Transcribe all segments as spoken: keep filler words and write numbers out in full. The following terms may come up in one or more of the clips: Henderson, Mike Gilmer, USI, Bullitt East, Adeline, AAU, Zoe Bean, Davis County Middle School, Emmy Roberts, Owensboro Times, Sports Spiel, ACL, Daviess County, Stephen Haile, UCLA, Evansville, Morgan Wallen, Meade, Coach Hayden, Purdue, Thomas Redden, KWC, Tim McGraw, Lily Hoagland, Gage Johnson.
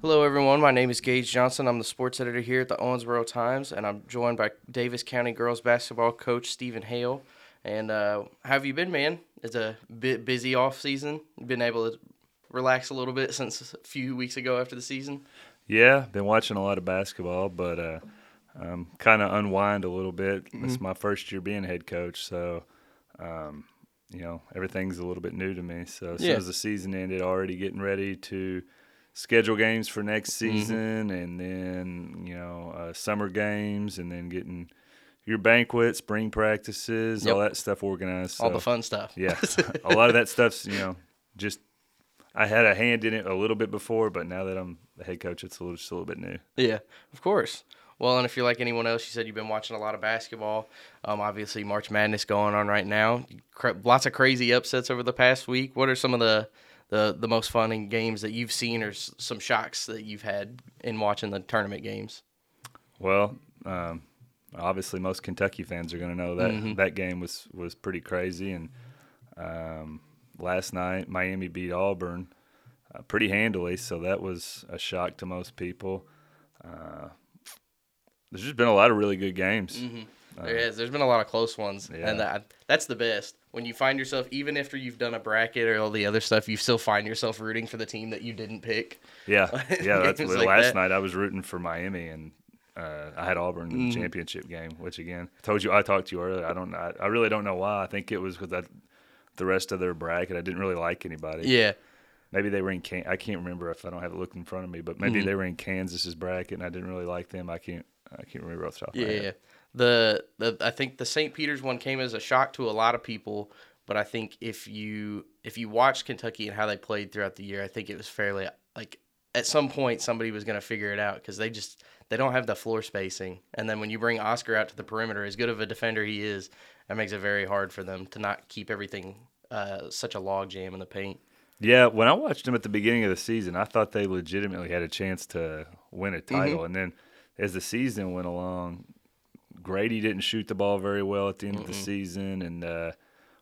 Hello everyone, my name is Gage Johnson. I'm the sports editor here at the Owensboro Times, and I'm joined by Daviess County girls basketball coach Stephen Haile. And uh, how have you been, man? It's a bit busy off season. You've been able to relax a little bit since a few weeks ago after the season? Yeah, been watching a lot of basketball, but uh, um, kind of unwind a little bit. Mm-hmm. It's my first year being head coach, so um, you know everything's a little bit new to me. So as yeah. soon as the season ended, already getting ready to schedule games for next season, mm-hmm. and then, you know, uh, summer games, and then getting your banquets, spring practices, yep. all that stuff organized. So, all the fun stuff. Yeah. A lot of that stuff's, you know, just I had a hand in it a little bit before, but now that I'm the head coach, it's a little, just a little bit new. Yeah, of course. Well, and if you're like anyone else, you said you've been watching a lot of basketball. Um, obviously, March Madness going on right now. Lots of crazy upsets over the past week. What are some of the – the the most fun games that you've seen, or s- some shocks that you've had in watching the tournament games? Well, um, obviously most Kentucky fans are going to know that mm-hmm. that game was, was pretty crazy. And um, last night Miami beat Auburn uh, pretty handily, so that was a shock to most people. Uh, there's just been a lot of really good games. Mm-hmm. There is. There's been a lot of close ones, yeah. and that, that's the best. When you find yourself, even after you've done a bracket or all the other stuff, you still find yourself rooting for the team that you didn't pick. Yeah, yeah. That's like last that. night I was rooting for Miami, and uh, I had Auburn in the mm. championship game, which, again, I told you I talked to you earlier. I don't. I, I really don't know why. I think it was because the rest of their bracket, I didn't really like anybody. Yeah. Maybe they were in Can- – I can't remember if I don't have it looked in front of me, but maybe mm. they were in Kansas's bracket, and I didn't really like them. I can't I can't remember off the top of my head. Yeah. The, the I think the Saint Peter's one came as a shock to a lot of people, but I think if you if you watched Kentucky and how they played throughout the year, I think it was fairly like at some point somebody was going to figure it out, because they just they don't have the floor spacing, and then when you bring Oscar out to the perimeter, as good of a defender he is, that makes it very hard for them to not keep everything uh, such a log jam in the paint. Yeah, when I watched them at the beginning of the season, I thought they legitimately had a chance to win a title, mm-hmm. and then as the season went along, Grady didn't shoot the ball very well at the end mm-hmm. of the season, and uh,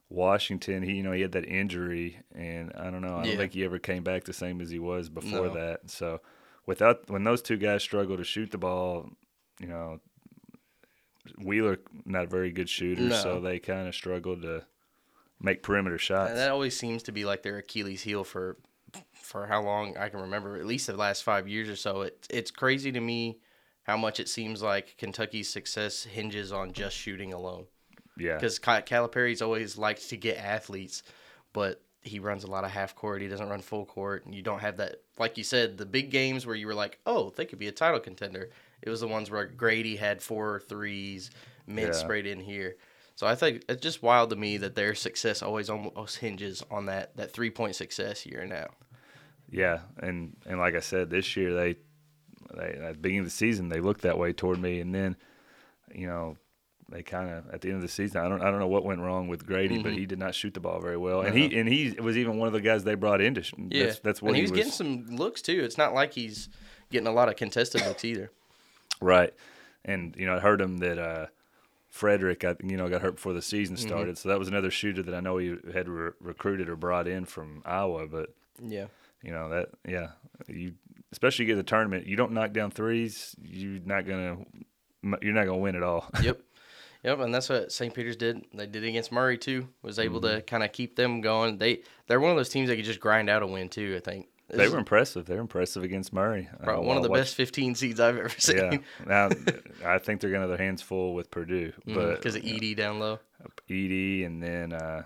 Washington, he you know he had that injury, and I don't know, I yeah. don't think he ever came back the same as he was before no. that. So without when those two guys struggle to shoot the ball, you know, Wheeler not a very good shooter, no. so they kind of struggled to make perimeter shots. And that always seems to be like their Achilles heel for for how long I can remember, at least the last five years or so. It it's crazy to me how much it seems like Kentucky's success hinges on just shooting alone. Yeah. Because Calipari's always liked to get athletes, but he runs a lot of half court. He doesn't run full court. And you don't have that, like you said, the big games where you were like, oh, they could be a title contender. It was the ones where Grady had four threes, mid yeah. sprayed in here. So I think it's just wild to me that their success always almost hinges on that, that three-point success year now. Yeah, and, and like I said, this year they – They, at the beginning of the season, they looked that way toward me, and then, you know, they kind of at the end of the season, I don't, I don't know what went wrong with Grady, mm-hmm. but he did not shoot the ball very well, uh-huh. and he, and he was even one of the guys they brought in to. Sh- yeah, that's, that's what and he was, was getting some looks too. It's not like he's getting a lot of contested looks either. Right, and you know, I heard him that uh, Frederick, I, you know, got hurt before the season started, mm-hmm. so that was another shooter that I know he had re- recruited or brought in from Iowa, but yeah, you know that, yeah, you. Especially you get the tournament, you don't knock down threes, you're not gonna, you're not gonna win at all. Yep, yep, and that's what Saint Peter's did. They did it against Murray too. Was able mm-hmm. to kind of keep them going. They they're one of those teams that could just grind out a win too. I think it's, they were impressive. They're impressive against Murray. Probably one of the watch. best fifteen seeds I've ever seen. Yeah, now I think they're gonna have their hands full with Purdue, but because mm-hmm, of Edie down low. Edie and then uh,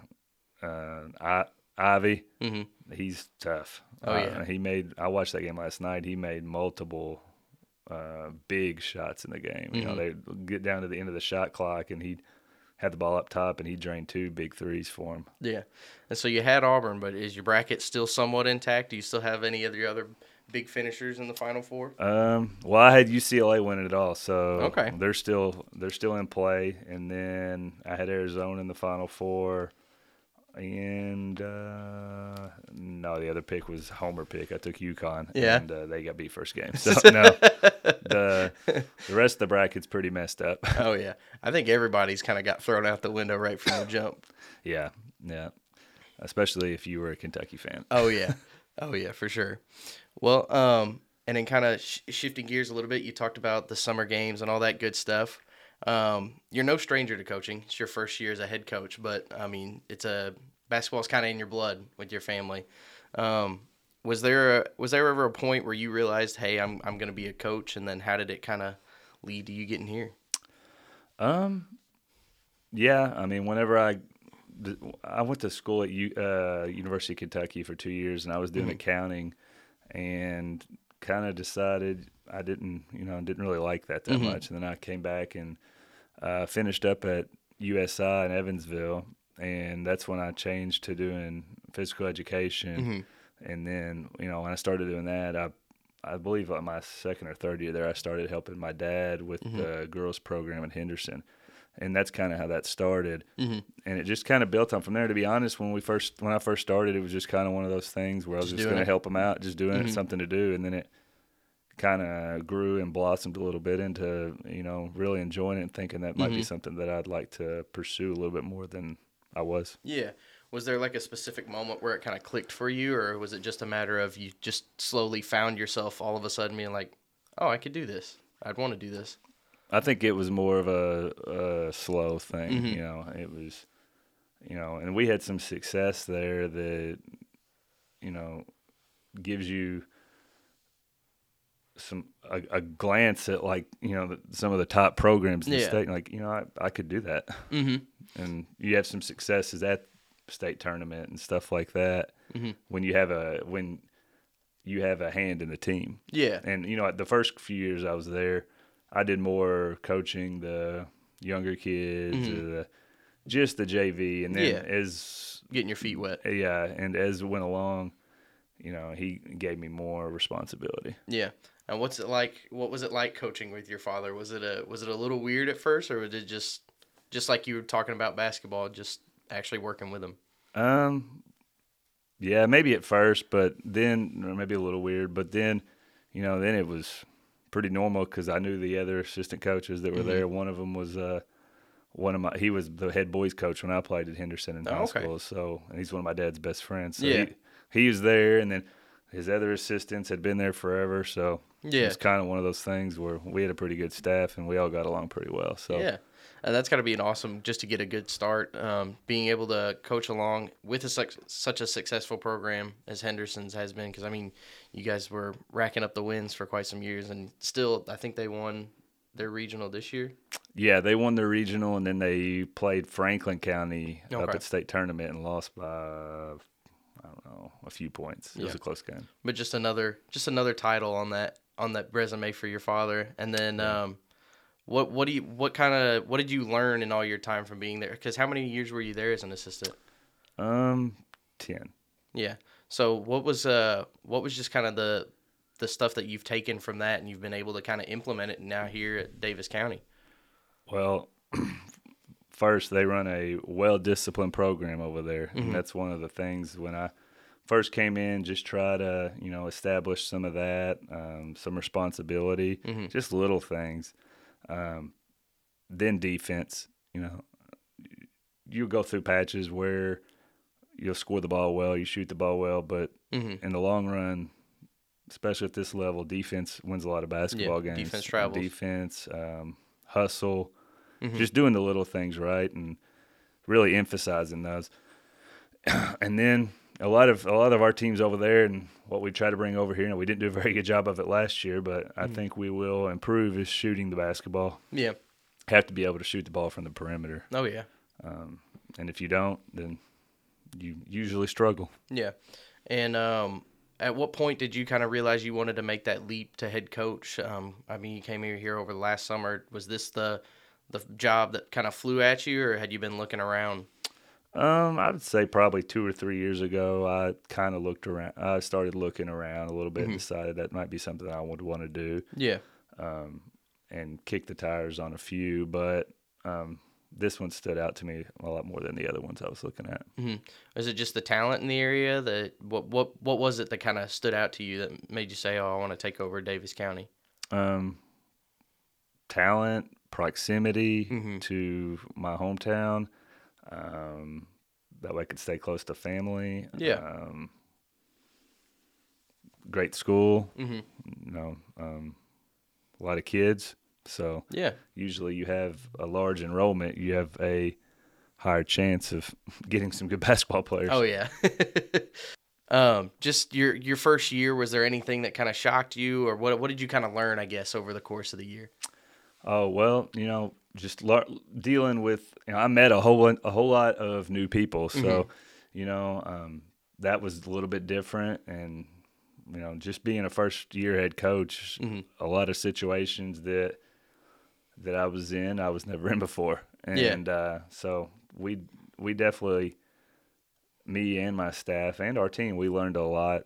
uh, I. Ivy, mm-hmm. he's tough. Oh yeah, uh, he made. I watched that game last night. He made multiple uh, big shots in the game. Mm-hmm. You know, they get down to the end of the shot clock, and he had the ball up top, and he drained two big threes for him. Yeah, and so you had Auburn, but is your bracket still somewhat intact? Do you still have any of your other big finishers in the Final Four? Um, well, I had U C L A winning it all, so okay. they're still they're still in play. And then I had Arizona in the Final Four. And uh, no, the other pick was Homer pick. I took UConn, yeah. and uh, they got beat first game. So no, the the rest of the bracket's pretty messed up. Oh yeah, I think everybody's kind of got thrown out the window right from the jump. Yeah, yeah, especially if you were a Kentucky fan. Oh yeah, oh yeah, for sure. Well, um, And then kind of sh- shifting gears a little bit, you talked about the summer games and all that good stuff. Um, you're no stranger to coaching. It's your first year as a head coach, but I mean, it's a basketball's kind of in your blood with your family. Um, was there a, was there ever a point where you realized, hey, I'm I'm going to be a coach, and then how did it kind of lead to you getting here? Um, yeah, I mean, whenever I I went to school at U, uh, University of Kentucky for two years, and I was doing mm-hmm. accounting, and kind of decided I didn't, you know, I didn't really like that that mm-hmm. much. And then I came back and uh, finished up at U S I in Evansville, and that's when I changed to doing physical education. Mm-hmm. And then, you know, when I started doing that, I I believe on my second or third year there, I started helping my dad with mm-hmm. the girls program at Henderson. And that's kind of how that started. Mm-hmm. And it just kind of built on from there. To be honest, when we first, when I first started, it was just kind of one of those things where I was just, just going to help them out, just doing mm-hmm. it, something to do. And then it kind of grew and blossomed a little bit into, you know, really enjoying it and thinking that might mm-hmm. be something that I'd like to pursue a little bit more than I was. Yeah. Was there like a specific moment where it kind of clicked for you, or was it just a matter of you just slowly found yourself all of a sudden being like, oh, I could do this. I'd want to do this. I think it was more of a, a slow thing, mm-hmm. you know. It was, you know, and we had some success there that, you know, gives you some a, a glance at, like, you know, the, some of the top programs in yeah. the state. And like, you know, I, I could do that. Mm-hmm. And you have some successes at state tournament and stuff like that mm-hmm. when you have a when you have a hand in the team. Yeah. And, you know, the first few years I was there, I did more coaching the younger kids, mm-hmm. the, just the J V, and then yeah. as getting your feet wet. Yeah, and as it went along, you know, he gave me more responsibility. Yeah, and what's it like? What was it like coaching with your father? Was it a was it a little weird at first, or was it just just like you were talking about basketball, just actually working with him? Um, yeah, maybe at first, but then or maybe a little weird, but then, you know, then it was pretty normal because I knew the other assistant coaches that were mm-hmm. there. One of them was uh, one of my – he was the head boys coach when I played at Henderson in oh, high okay. school. So, and he's one of my dad's best friends. So yeah. he, he was there, and then his other assistants had been there forever. So yeah. it's kind of one of those things where we had a pretty good staff, and we all got along pretty well. So yeah, and that's got to be an awesome – just to get a good start, um, being able to coach along with a su- such a successful program as Henderson's has been, because, I mean – you guys were racking up the wins for quite some years, and still, I think they won their regional this year. Yeah, they won their regional, and then they played Franklin County okay. up at state tournament and lost by, I don't know, a few points. It yeah. was a close game. But just another, just another title on that on that resume for your father. And then, yeah. um, what what do you what kind of what did you learn in all your time from being there? Because how many years were you there as an assistant? Um, ten. Yeah. So what was uh what was just kind of the the stuff that you've taken from that and you've been able to kind of implement it now here at Daviess County? Well, first they run a well-disciplined program over there, mm-hmm. and that's one of the things when I first came in, just try to, you know, establish some of that, um, some responsibility, mm-hmm. just little things. Um, then defense, you know, you go through patches where you'll score the ball well, you shoot the ball well, but mm-hmm. in the long run, especially at this level, defense wins a lot of basketball yeah, games. Defense travels. Defense, um, hustle, mm-hmm. just doing the little things right and really emphasizing those. And then a lot of a lot of our teams over there and what we try to bring over here, and we didn't do a very good job of it last year, but mm-hmm. I think we will improve is shooting the basketball. Yeah. Have to be able to shoot the ball from the perimeter. Oh, yeah. Um, and if you don't, then – you usually struggle. Yeah. And um, at what point did you kind of realize you wanted to make that leap to head coach? Um, I mean, you came here over the last summer. Was this the the job that kind of flew at you, or had you been looking around? Um, I would say probably two or three years ago, I kind of looked around. I started looking around a little bit mm-hmm. and decided that might be something I would want to do. Yeah. Um, and kick the tires on a few, but um. This one stood out to me a lot more than the other ones I was looking at. Mm-hmm. Is it just the talent in the area? That what what what was it that kind of stood out to you that made you say, "Oh, I want to take over Daviess County"? Um, talent, proximity mm-hmm. to my hometown. Um, that way I could stay close to family. Yeah. Um, great school. Mm-hmm. You know, lot of kids. So yeah, usually you have a large enrollment, you have a higher chance of getting some good basketball players. Oh yeah. um, just your your first year, was there anything that kind of shocked you, or what what did you kind of learn, I guess, over the course of the year? Oh, well, you know, just la- dealing with, you know, I met a whole a whole lot of new people, so mm-hmm. you know, um, that was a little bit different, and you know, just being a first year head coach, mm-hmm. a lot of situations that that I was in, I was never in before. And yeah. uh, so we we definitely, me and my staff and our team, we learned a lot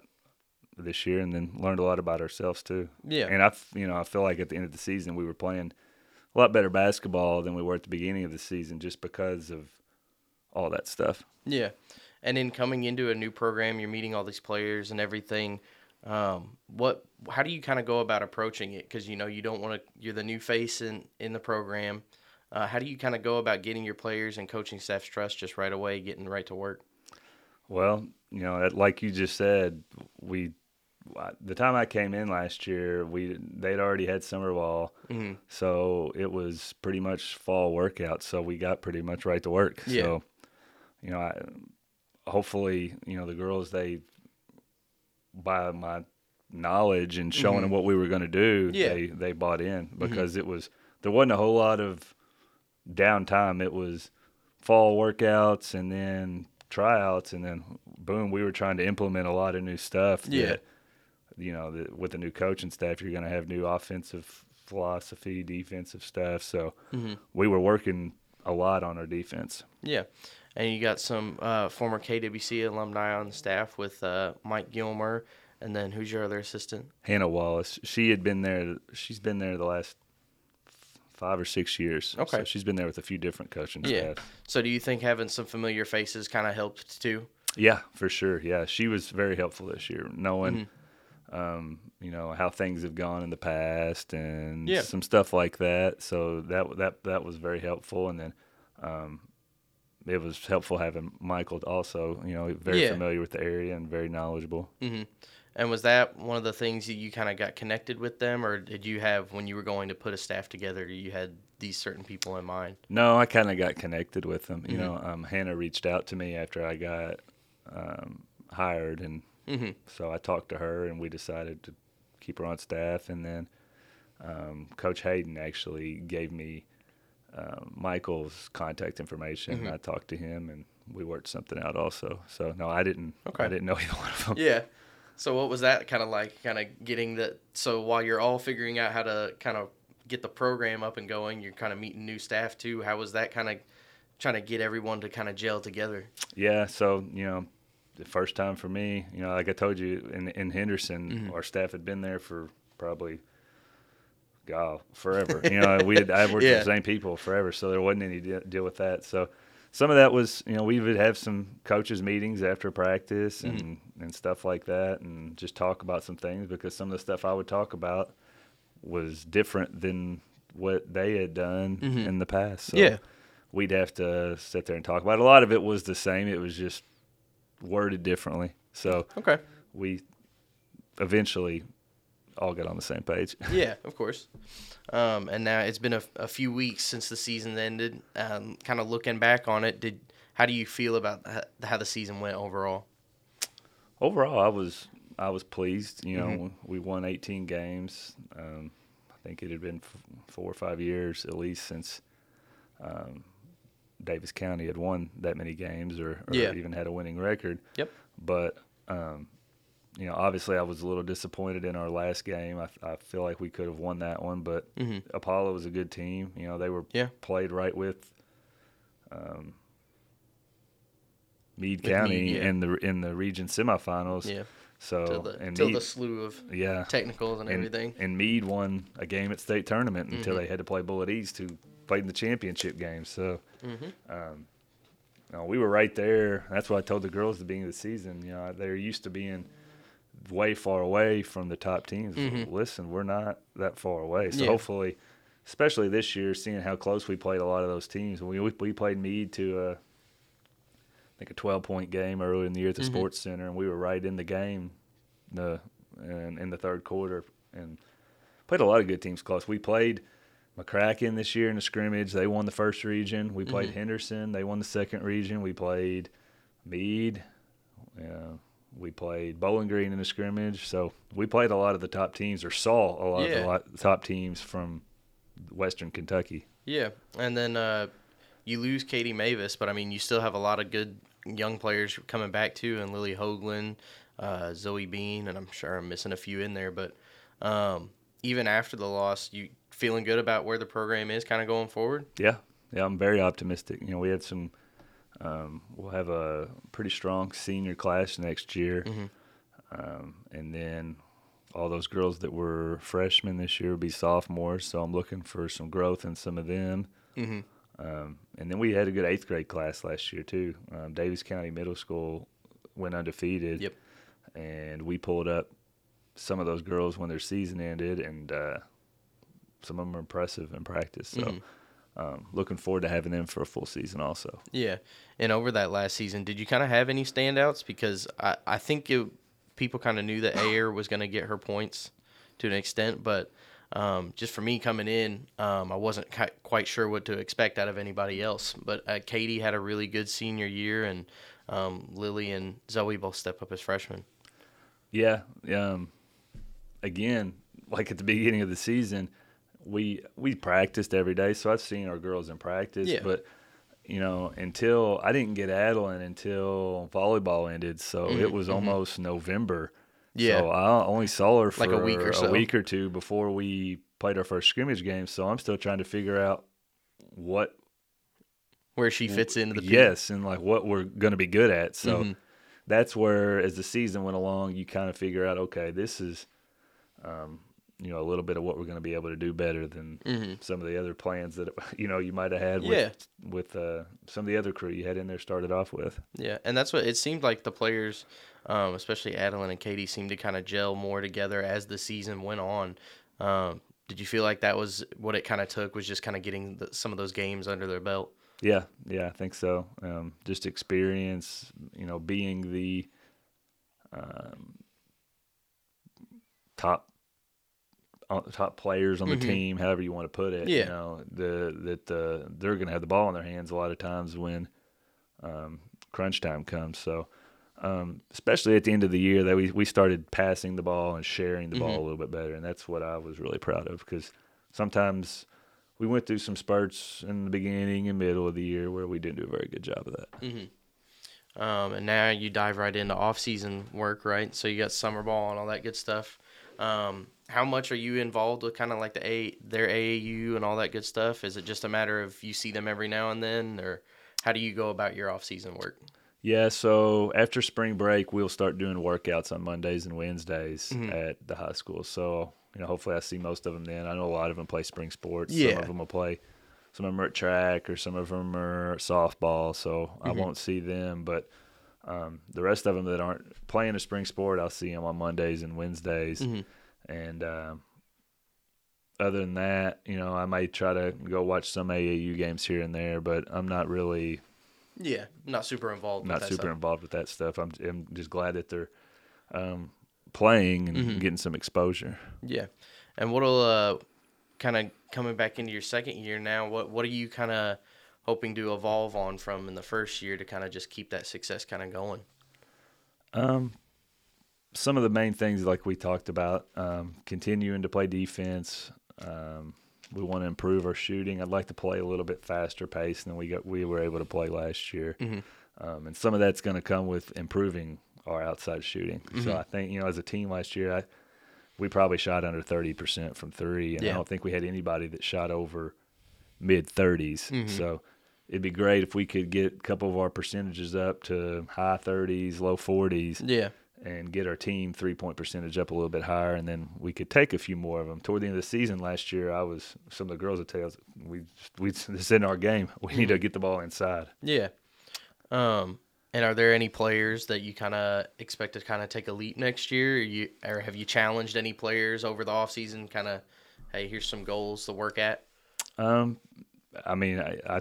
this year, and then learned a lot about ourselves too. Yeah. And I, you know, I feel like at the end of the season we were playing a lot better basketball than we were at the beginning of the season, just because of all that stuff. Yeah. And then coming into a new program, you're meeting all these players and everything. Um, what? How do you kind of go about approaching it? Because, you know, you don't want to – you're the new face in, in the program. Uh, how do you kind of go about getting your players and coaching staff's trust just right away, getting right to work? Well, you know, like you just said, we – the time I came in last year, we they'd already had summer ball. Mm-hmm. So it was pretty much fall workouts. So we got pretty much right to work. Yeah. So, you know, I – hopefully, you know, the girls, they, by my knowledge and showing mm-hmm. them what we were going to do, yeah. they, they bought in, because mm-hmm. it was, there wasn't a whole lot of downtime. It was fall workouts and then tryouts, and then boom, we were trying to implement a lot of new stuff. Yeah. That, you know, that with a new coaching staff, you're going to have new offensive philosophy, defensive stuff. So mm-hmm. we were working a lot on our defense. Yeah. And you got some uh, former K W C alumni on the staff with uh, Mike Gilmer, and then who's your other assistant? Hannah Wallace. She had been there. She's been there the last five or six years. Okay. So she's been there with a few different coaching yeah. staff. So do you think having some familiar faces kind of helped too? Yeah, for sure. Yeah, she was very helpful this year, knowing mm-hmm. um, you know, how things have gone in the past and yeah. some stuff like that. So that that that was very helpful, and then. Um, It was helpful having Michael also, you know, very yeah. familiar with the area and very knowledgeable. Mm-hmm. And was that one of the things that you kind of got connected with them, or did you have, when you were going to put a staff together, you had these certain people in mind? No, I kind of got connected with them. Mm-hmm. You know, um, Hannah reached out to me after I got um, hired, and mm-hmm. so I talked to her, and we decided to keep her on staff. And then um, Coach Hayden actually gave me Uh, Michael's contact information. Mm-hmm. I talked to him, and we worked something out also. So no, I didn't. Okay. I didn't know either one of them. Yeah. So what was that kind of like? Kind of getting the. So while you're all figuring out how to kind of get the program up and going, you're kind of meeting new staff too. How was that kind of trying to get everyone to kind of gel together? Yeah. So you know, the first time for me, you know, like I told you, in in Henderson, mm-hmm. our staff had been there for probably. God, forever. You know, we had, I worked yeah. with the same people forever, so there wasn't any de- deal with that. So some of that was, you know, we would have some coaches meetings after practice and, mm-hmm. and stuff like that, and just talk about some things, because some of the stuff I would talk about was different than what they had done mm-hmm. in the past. So yeah. we'd have to sit there and talk about it. A lot of it was the same. It was just worded differently. So okay. we eventually – all get on the same page. Yeah, of course. Um, and now it's been a, a few weeks since the season ended. Um, kind of looking back on it, did how do you feel about how the season went overall? Overall, I was I was pleased. You know, mm-hmm. we won eighteen games. Um, I think it had been four or five years at least since um, Davis County had won that many games, or, or yeah. even had a winning record. Yep. But um, you know, obviously I was a little disappointed in our last game. I, I feel like we could have won that one, but mm-hmm. Apollo was a good team. You know, they were yeah. played right with um, Meade with County Meade, yeah. in the in the region semifinals. Yeah. So till the, and till Meade, the slew of yeah, technicals and, and everything. And Meade won a game at state tournament mm-hmm. until they had to play Bullitt East, who played in the championship game. So. Mm-hmm. Um, no, we were right there. That's what I told the girls at the beginning of the season. You know, they're used to being way far away from the top teams. Mm-hmm. Listen, we're not that far away. So yeah. hopefully, especially this year, seeing how close we played a lot of those teams. We we, we played Meade to a, I think a twelve-point game early in the year at the mm-hmm. Sports Center, and we were right in the game, the in, in the third quarter, and played a lot of good teams close. We played McCracken this year in the scrimmage. They won the first region. We played mm-hmm. Henderson. They won the second region. We played Meade. Uh, we played Bowling Green in the scrimmage. So we played a lot of the top teams, or saw a lot yeah. of the lot, top teams from Western Kentucky. Yeah, and then uh, you lose Katie Mavis, but, I mean, you still have a lot of good young players coming back, too, and Lily Hoagland, uh, Zoe Bean, and I'm sure I'm missing a few in there. But um, even after the loss, you – feeling good about where the program is kind of going forward? Yeah. Yeah, I'm very optimistic. You know, we had some um, – we'll have a pretty strong senior class next year. Mm-hmm. Um, and then all those girls that were freshmen this year will be sophomores, so I'm looking for some growth in some of them. Mm-hmm. Um, and then we had a good eighth grade class last year too. Um, Davis County Middle School went undefeated. Yep. And we pulled up some of those girls when their season ended, and uh, – some of them are impressive in practice. So mm-hmm. um, looking forward to having them for a full season also. Yeah. And over that last season, did you kind of have any standouts? Because I, I think it, people kind of knew that Ayer was going to get her points to an extent. But um, just for me coming in, um, I wasn't ca- quite sure what to expect out of anybody else. But uh, Katie had a really good senior year, and um, Lily and Zoe both stepped up as freshmen. Yeah. Um, again, like at the beginning of the season, We we practiced every day, so I've seen our girls in practice. Yeah. But, you know, until – I didn't get Adeline until volleyball ended, so mm-hmm. it was mm-hmm. almost November. Yeah. So I only saw her for like a, week or, so. a week or two before we played our first scrimmage game, so I'm still trying to figure out what – where she fits into the – Yes, and like what we're going to be good at. So mm-hmm. that's where, as the season went along, you kind of figure out, okay, this is um, – you know, a little bit of what we're going to be able to do better than mm-hmm. some of the other plans that, you know, you might have had yeah. with with uh, some of the other crew you had in there started off with. Yeah, and that's what it seemed like the players, um, especially Adeline and Katie, seemed to kind of gel more together as the season went on. Um, did you feel like that was what it kind of took, was just kind of getting the, some of those games under their belt? Yeah, yeah, I think so. Um, just experience, you know, being the um, top top players on the mm-hmm. team, however you want to put it, yeah. you know, the, that the, they're going to have the ball in their hands a lot of times when um, crunch time comes. So, um, especially at the end of the year, that we, we started passing the ball and sharing the mm-hmm. ball a little bit better, and that's what I was really proud of, because sometimes we went through some spurts in the beginning and middle of the year where we didn't do a very good job of that. Mm-hmm. Um, and now you dive right into off-season work, right? So you got summer ball and all that good stuff. Um, how much are you involved with kind of like the A, their A A U and all that good stuff? Is it just a matter of you see them every now and then, or how do you go about your off-season work? Yeah, so after spring break, we'll start doing workouts on Mondays and Wednesdays mm-hmm. at the high school. So, you know, hopefully I see most of them then. I know a lot of them play spring sports. Yeah. Some of them will play. Some of them are at track, or some of them are softball, so mm-hmm. I won't see them. But um, the rest of them that aren't playing a spring sport, I'll see them on Mondays and Wednesdays. Mm-hmm. And um, other than that, you know, I might try to go watch some A A U games here and there, but I'm not really – Yeah, not super involved with that stuff. Not super involved with that stuff. I'm, I'm just glad that they're um, playing and mm-hmm. getting some exposure. Yeah. And what'll uh, kind of coming back into your second year now, what, what are you kind of hoping to evolve on from in the first year to kind of just keep that success kind of going? Um. Some of the main things like we talked about, um, continuing to play defense. Um, we want to improve our shooting. I'd like to play a little bit faster pace than we got, we were able to play last year. Mm-hmm. Um, and some of that's going to come with improving our outside shooting. Mm-hmm. So I think, you know, as a team last year, I, we probably shot under thirty percent from three, and yeah. I don't think we had anybody that shot over mid-thirties. Mm-hmm. So it'd be great if we could get a couple of our percentages up to high thirties, low forties. Yeah. And get our team three-point percentage up a little bit higher, and then we could take a few more of them. Toward the end of the season last year, I was – some of the girls would tell us, we, we, this is in our game. We need to get the ball inside. Yeah. Um, and are there any players that you kind of expect to kind of take a leap next year? Or, you, or have you challenged any players over the offseason, kind of, hey, here's some goals to work at? Um, I mean, I, I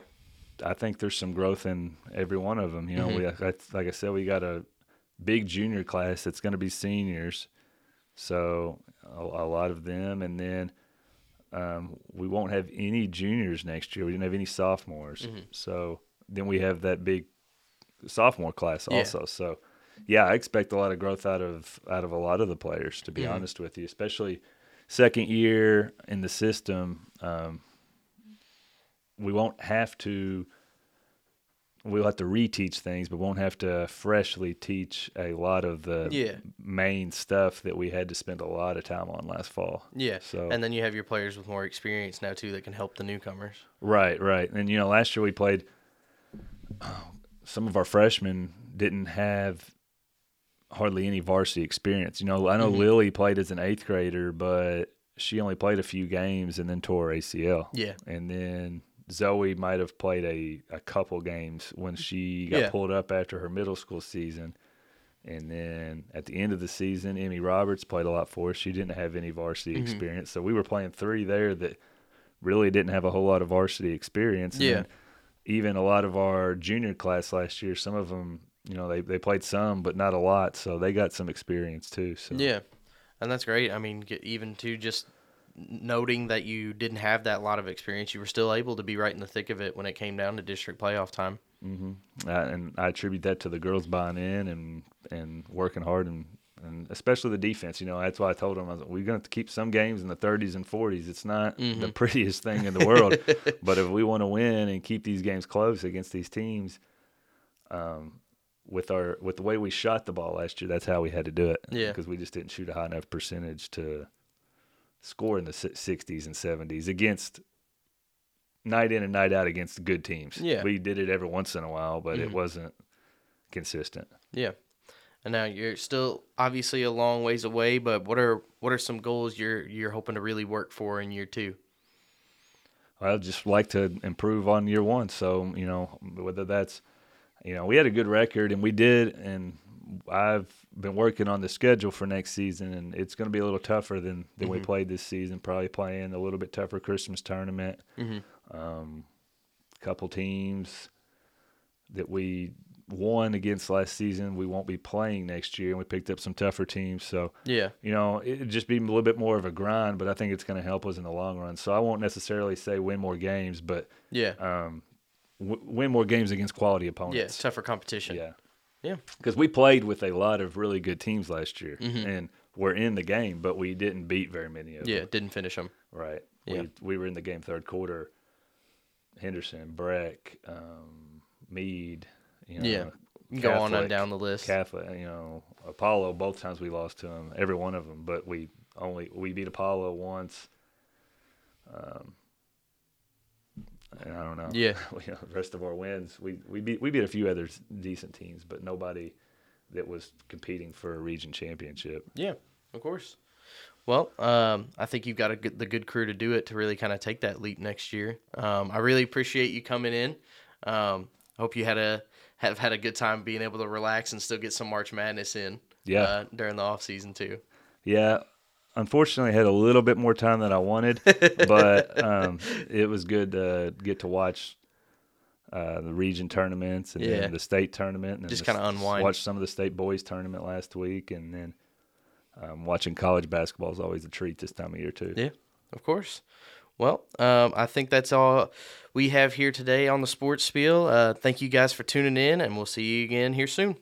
I think there's some growth in every one of them. You know, mm-hmm. we I, like I said, we got a – big junior class that's going to be seniors, so a, a lot of them. And then um, we won't have any juniors next year. We didn't have any sophomores. Mm-hmm. So then we have that big sophomore class also. Yeah. So, yeah, I expect a lot of growth out of out of a lot of the players, to be mm-hmm. honest with you, especially second year in the system. Um, we won't have to – we'll have to reteach things, but won't have to freshly teach a lot of the yeah. main stuff that we had to spend a lot of time on last fall. Yeah, so, and then you have your players with more experience now, too, that can help the newcomers. Right, right. And, you know, last year we played oh, – some of our freshmen didn't have – hardly any varsity experience. You know, I know mm-hmm. Lily played as an eighth grader, but she only played a few games and then tore her A C L. Yeah. And then Zoe might have played a, a couple games when she got yeah. pulled up after her middle school season. And then at the end of the season, Emmy Roberts played a lot for us. She didn't have any varsity mm-hmm. experience. So we were playing three there that really didn't have a whole lot of varsity experience. And yeah. even a lot of our junior class last year, some of them – you know, they, they played some, but not a lot, so they got some experience too. So yeah, and that's great. I mean, even too, just noting that you didn't have that lot of experience, you were still able to be right in the thick of it when it came down to district playoff time. Mm-hmm. I, and I attribute that to the girls buying in and and working hard, and, and especially the defense. You know, that's why I told them, I was like, we're going to have to keep some games in the thirties and forties. It's not mm-hmm. the prettiest thing in the world, but if we want to win and keep these games close against these teams – um. With our with the way we shot the ball last year, that's how we had to do it. Yeah, because we just didn't shoot a high enough percentage to score in the sixties and seventies against night in and night out against good teams. Yeah, we did it every once in a while, but mm-hmm. it wasn't consistent. Yeah, and now you're still obviously a long ways away. But what are what are some goals you're you're hoping to really work for in year two? I'd just like to improve on year one. So you know whether that's You know, we had a good record, and we did, and I've been working on the schedule for next season, and it's going to be a little tougher than, than mm-hmm. we played this season, probably playing a little bit tougher Christmas tournament. Mm-hmm. Um, couple teams that we won against last season we won't be playing next year, and we picked up some tougher teams. So, yeah, you know, it'd just be a little bit more of a grind, but I think it's going to help us in the long run. So I won't necessarily say win more games, but – yeah. Um, win more games against quality opponents. Yeah, it's tougher competition. Yeah. Yeah. Because we played with a lot of really good teams last year, mm-hmm. and we're in the game, but we didn't beat very many of yeah, them. Yeah, didn't finish them. Right. Yeah. We, we were in the game third quarter. Henderson, Breck, um, Meade. You know, yeah. Catholic, go on and down the list. Catholic, you know, Apollo, both times we lost to them, every one of them, but we only we beat Apollo once. Um And I don't know. Yeah. The rest of our wins, we we beat we beat a few other decent teams, but nobody that was competing for a region championship. Yeah, of course. Well, um, I think you've got a good, the good crew to do it to really kind of take that leap next year. Um, I really appreciate you coming in. Um, hope you had a have had a good time being able to relax and still get some March Madness in. Yeah. Uh, during the off season too. Yeah. Unfortunately, I had a little bit more time than I wanted, but um, it was good to get to watch uh, the region tournaments and yeah. then the state tournament. And just kind of unwind. Watched some of the state boys tournament last week, and then um, watching college basketball is always a treat this time of year too. Yeah, of course. Well, um, I think that's all we have here today on the Sports Spiel. Uh, thank you guys for tuning in, and we'll see you again here soon.